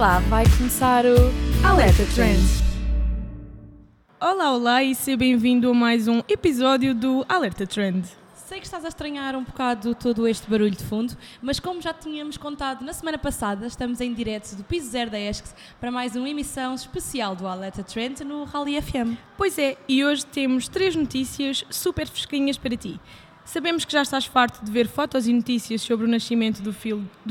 lá, vai começar o Alerta Trend. Olá, olá e seja bem-vindo a mais um episódio do Alerta Trend. Sei que estás a estranhar um bocado todo este barulho de fundo, mas como já tínhamos contado na semana passada, estamos em direto do Piso Zero da Esques para mais uma emissão especial do Alerta Trend no Rally FM. Pois é, e hoje temos 3 notícias super fresquinhas para ti. Sabemos que já estás farto de ver fotos e notícias sobre o nascimento do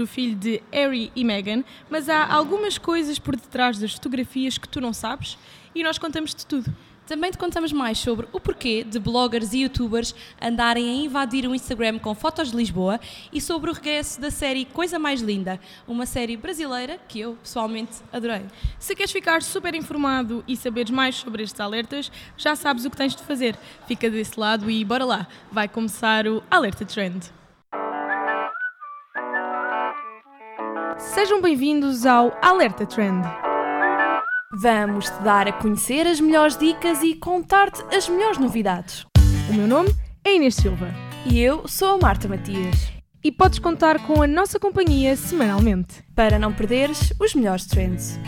filho de Harry e Meghan, mas há algumas coisas por detrás das fotografias que tu não sabes e nós contamos-te tudo. Também te contamos mais sobre o porquê de bloggers e youtubers andarem a invadir o Instagram com fotos de Lisboa e sobre o regresso da série Coisa Mais Linda, uma série brasileira que eu pessoalmente adorei. Se queres ficar super informado e saberes mais sobre estes alertas, já sabes o que tens de fazer. Fica desse lado e bora lá, vai começar o Alerta Trend. Sejam bem-vindos ao Alerta Trend. Vamos-te dar a conhecer as melhores dicas e contar-te as melhores novidades. O meu nome é Inês Silva. E eu sou a Marta Matias. E podes contar com a nossa companhia semanalmente, para não perderes os melhores trends.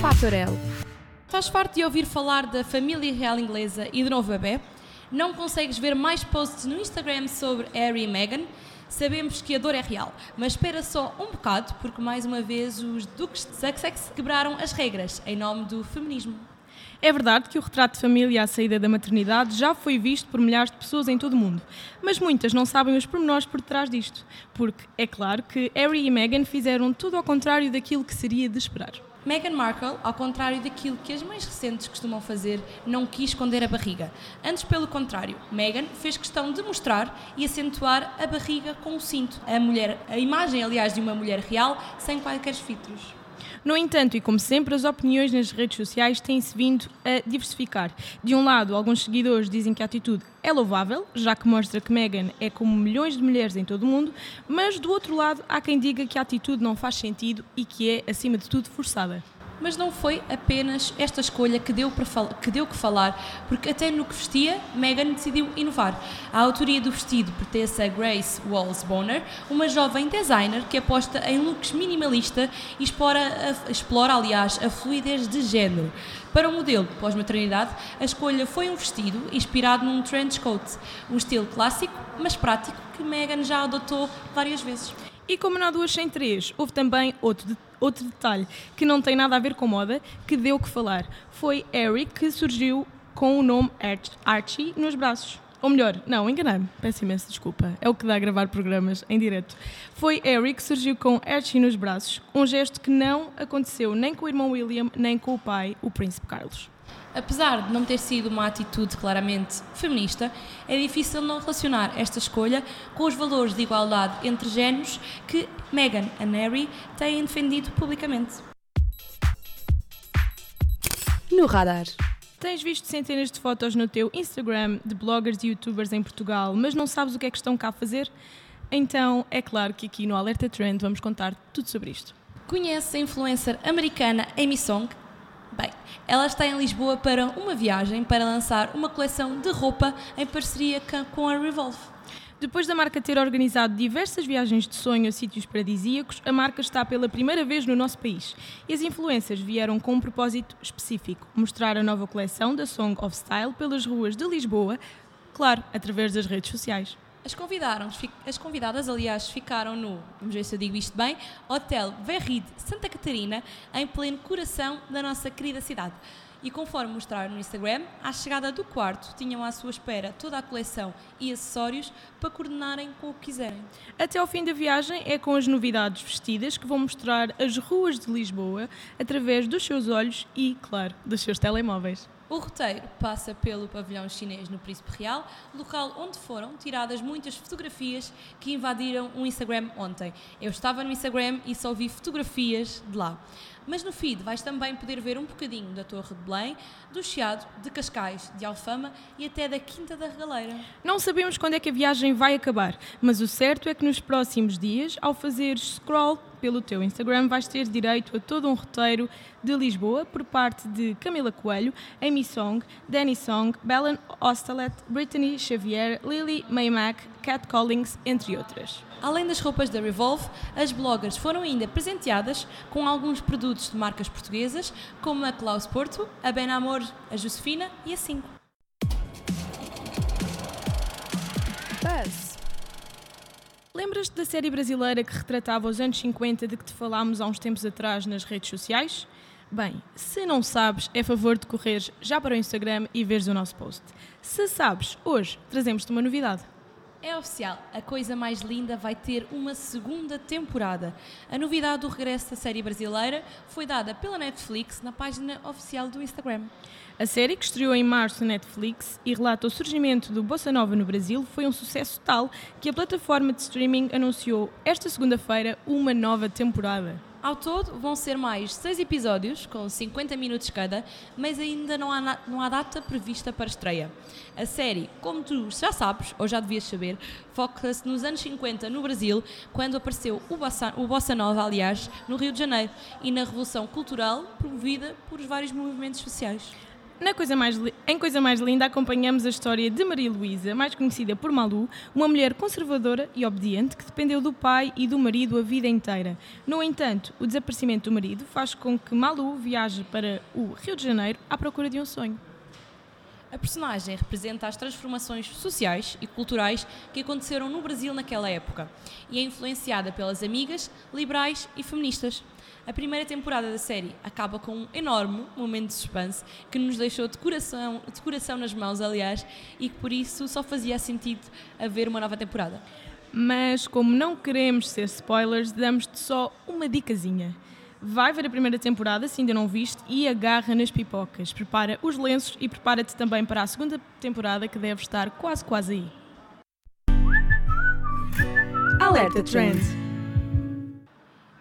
Fator L. Estás farto de ouvir falar da família real inglesa e do novo bebê? Não consegues ver mais posts no Instagram sobre Harry e Meghan? Sabemos que a dor é real, mas espera só um bocado, porque mais uma vez os duques de Sussex quebraram as regras em nome do feminismo. É verdade que o retrato de família à saída da maternidade já foi visto por milhares de pessoas em todo o mundo, mas muitas não sabem os pormenores por detrás disto, porque é claro que Harry e Meghan fizeram tudo ao contrário daquilo que seria de esperar. Meghan Markle, ao contrário daquilo que as mães recentes costumam fazer, não quis esconder a barriga. Antes, pelo contrário, Meghan fez questão de mostrar e acentuar a barriga com o cinto. A imagem, aliás, de uma mulher real, sem quaisquer filtros. No entanto, e como sempre, as opiniões nas redes sociais têm-se vindo a diversificar. De um lado, alguns seguidores dizem que a atitude é louvável, já que mostra que Meghan é como milhões de mulheres em todo o mundo, mas do outro lado, há quem diga que a atitude não faz sentido e que é, acima de tudo, forçada. Mas não foi apenas esta escolha que deu que falar, porque até no que vestia, Meghan decidiu inovar. A autoria do vestido pertence a Grace Walls Bonner, uma jovem designer que aposta em looks minimalista e explora, aliás, a fluidez de género. Para o modelo pós-maternidade, a escolha foi um vestido inspirado num trench coat, um estilo clássico, mas prático, que Meghan já adotou várias vezes. E como na 2 sem 3, houve também outro detalhe que não tem nada a ver com moda, que deu que falar. Foi Harry que surgiu com o nome Archie nos braços. Ou melhor, não, enganei-me. Peço imensa desculpa. É o que dá a gravar programas em direto. Foi Harry que surgiu com Archie nos braços, um gesto que não aconteceu nem com o irmão William, nem com o pai, o Príncipe Carlos. Apesar de não ter sido uma atitude claramente feminista, é difícil não relacionar esta escolha com os valores de igualdade entre géneros que Meghan e Harry têm defendido publicamente. No radar. Tens visto centenas de fotos no teu Instagram de bloggers e youtubers em Portugal, mas não sabes o que é que estão cá a fazer? Então, é claro que aqui no Alerta Trend vamos contar tudo sobre isto. Conhece a influencer americana Aimee Song? Bem, ela está em Lisboa para uma viagem para lançar uma coleção de roupa em parceria com a Revolve. Depois da marca ter organizado diversas viagens de sonho a sítios paradisíacos, a marca está pela primeira vez no nosso país. E as influencers vieram com um propósito específico, mostrar a nova coleção da Song of Style pelas ruas de Lisboa, claro, através das redes sociais. As convidadas, aliás, ficaram no, vamos ver se eu digo isto bem, Hotel Verride Santa Catarina, em pleno coração da nossa querida cidade. E conforme mostraram no Instagram, à chegada do quarto, tinham à sua espera toda a coleção e acessórios para coordenarem com o que quiserem. Até ao fim da viagem é com as novidades vestidas que vão mostrar as ruas de Lisboa através dos seus olhos e, claro, dos seus telemóveis. O roteiro passa pelo pavilhão chinês no Príncipe Real, local onde foram tiradas muitas fotografias que invadiram o Instagram ontem. Eu estava no Instagram e só vi fotografias de lá. Mas no feed vais também poder ver um bocadinho da Torre de Belém, do Chiado, de Cascais, de Alfama e até da Quinta da Regaleira. Não sabemos quando é que a viagem vai acabar, mas o certo é que nos próximos dias, ao fazer scroll pelo teu Instagram, vais ter direito a todo um roteiro de Lisboa por parte de Camila Coelho, Aimee Song, Dani Song, Belen Ostalet, Brittany Xavier, Lily Maymac, Cat Collins, entre outras. Além das roupas da Revolve, as bloggers foram ainda presenteadas com alguns produtos de marcas portuguesas, como a Claus Porto, a Ben Amor, a Josefina e a 5. Buzz. Lembras-te da série brasileira que retratava os anos 50 de que te falámos há uns tempos atrás nas redes sociais? Bem, se não sabes, é favor de correres já para o Instagram e veres o nosso post. Se sabes, hoje trazemos-te uma novidade. É oficial, a Coisa Mais Linda vai ter uma segunda temporada. A novidade do regresso da série brasileira foi dada pela Netflix na página oficial do Instagram. A série, que estreou em março na Netflix e relata o surgimento do Bossa Nova no Brasil, foi um sucesso tal que a plataforma de streaming anunciou esta segunda-feira uma nova temporada. Ao todo, vão ser mais 6 episódios, com 50 minutos cada, mas ainda não há data prevista para estreia. A série, como tu já sabes, ou já devias saber, foca-se nos anos 50 no Brasil, quando apareceu o Bossa Nova, aliás, no Rio de Janeiro, e na Revolução Cultural promovida por vários movimentos sociais. Em Coisa Mais Linda acompanhamos a história de Maria Luísa, mais conhecida por Malu, uma mulher conservadora e obediente que dependeu do pai e do marido a vida inteira. No entanto, o desaparecimento do marido faz com que Malu viaje para o Rio de Janeiro à procura de um sonho. A personagem representa as transformações sociais e culturais que aconteceram no Brasil naquela época e é influenciada pelas amigas, liberais e feministas. A primeira temporada da série acaba com um enorme momento de suspense que nos deixou de coração nas mãos, aliás, e que por isso só fazia sentido haver uma nova temporada. Mas como não queremos ser spoilers, damos-te só uma dicasinha. Vai ver a primeira temporada, se ainda não viste, e agarra nas pipocas. Prepara os lenços e prepara-te também para a segunda temporada, que deve estar quase aí. Alerta Trend.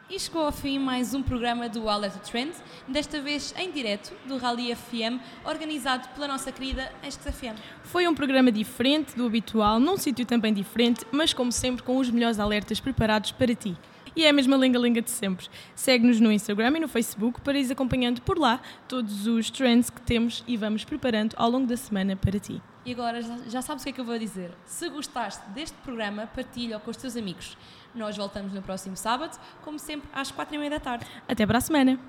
E chegou ao fim mais um programa do Alerta Trend, desta vez em direto do Rally FM, organizado pela nossa querida Estes FM. Foi um programa diferente do habitual, num sítio também diferente, mas como sempre com os melhores alertas preparados para ti. E é a mesma lenga-lenga de sempre. Segue-nos no Instagram e no Facebook para ires acompanhando por lá todos os trends que temos e vamos preparando ao longo da semana para ti. E agora já sabes o que é que eu vou dizer. Se gostaste deste programa, partilha-o com os teus amigos. Nós voltamos no próximo sábado, como sempre, às 16h30. Até para a semana!